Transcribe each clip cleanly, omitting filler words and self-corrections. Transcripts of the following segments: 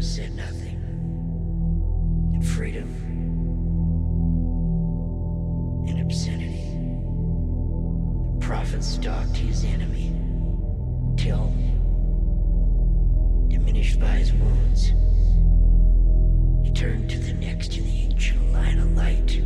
to say nothing. And freedom. And obscenity. The prophet stalked his enemy, till, diminished by his wounds, he turned to the next in the ancient line of light.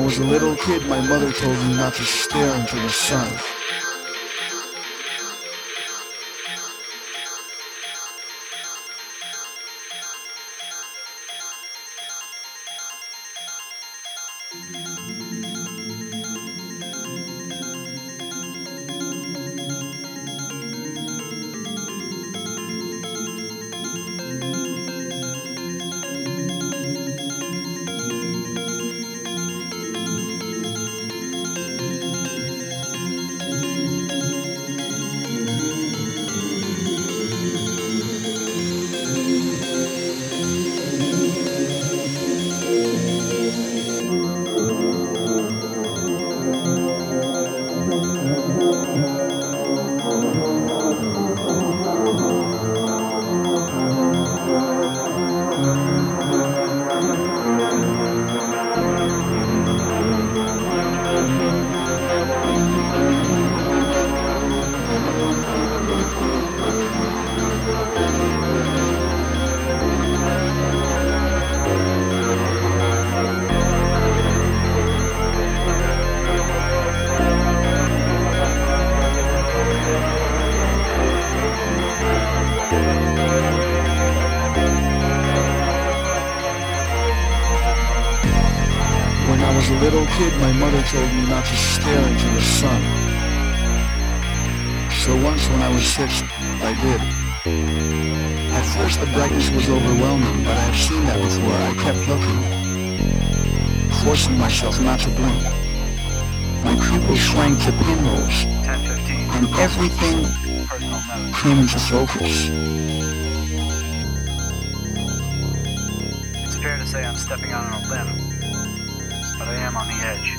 I was a little kid, my mother told me not to stare into the sun. As a little kid, my mother told me not to stare into the sun. So once when I was 6, I did. At first the brightness was overwhelming, but I have seen that before. I kept looking, forcing myself not to blink. My pupils shrank to pinholes, and everything came into focus. It's fair to say I'm stepping out on a limb. But I am on the edge.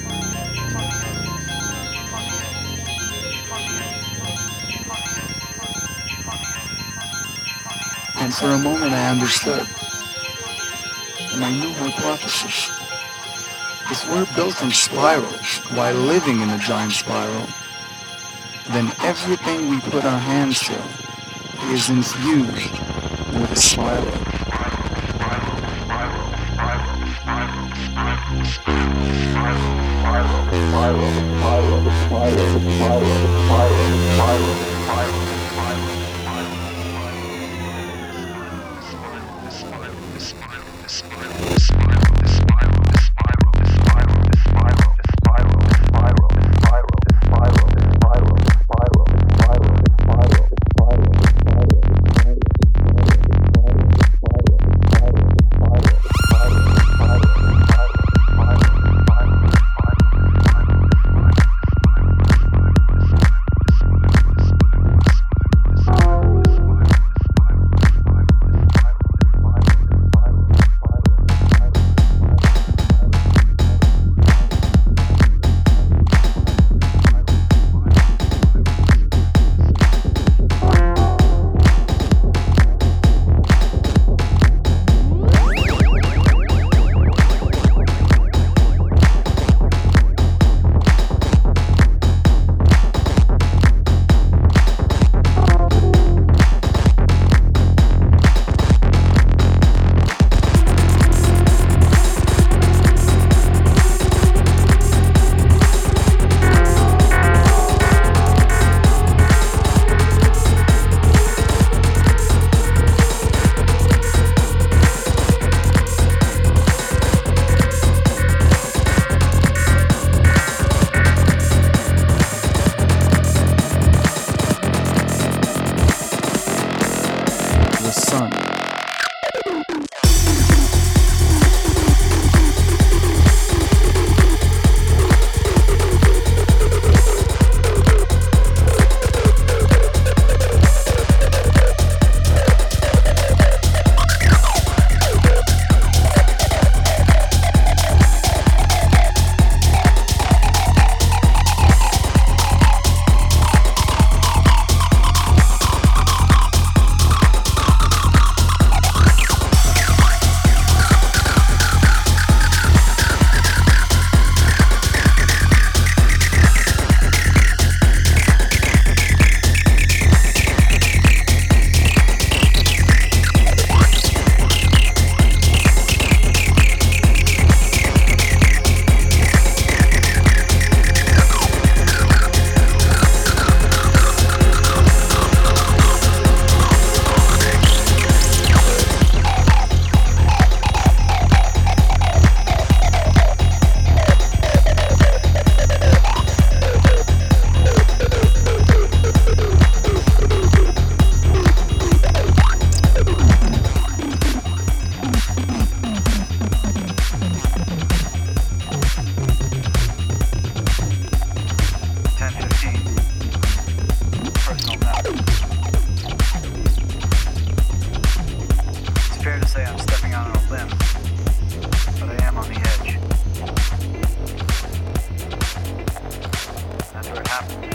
And for a moment I understood. And I knew hypothesis. If we're built from spirals while living in a giant spiral, then everything we put our hands to is infused with a spiral. stepping out on a limb, but I am on the edge. That's where it happened.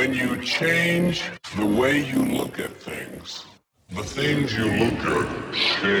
When you change the way you look at things, the things you look at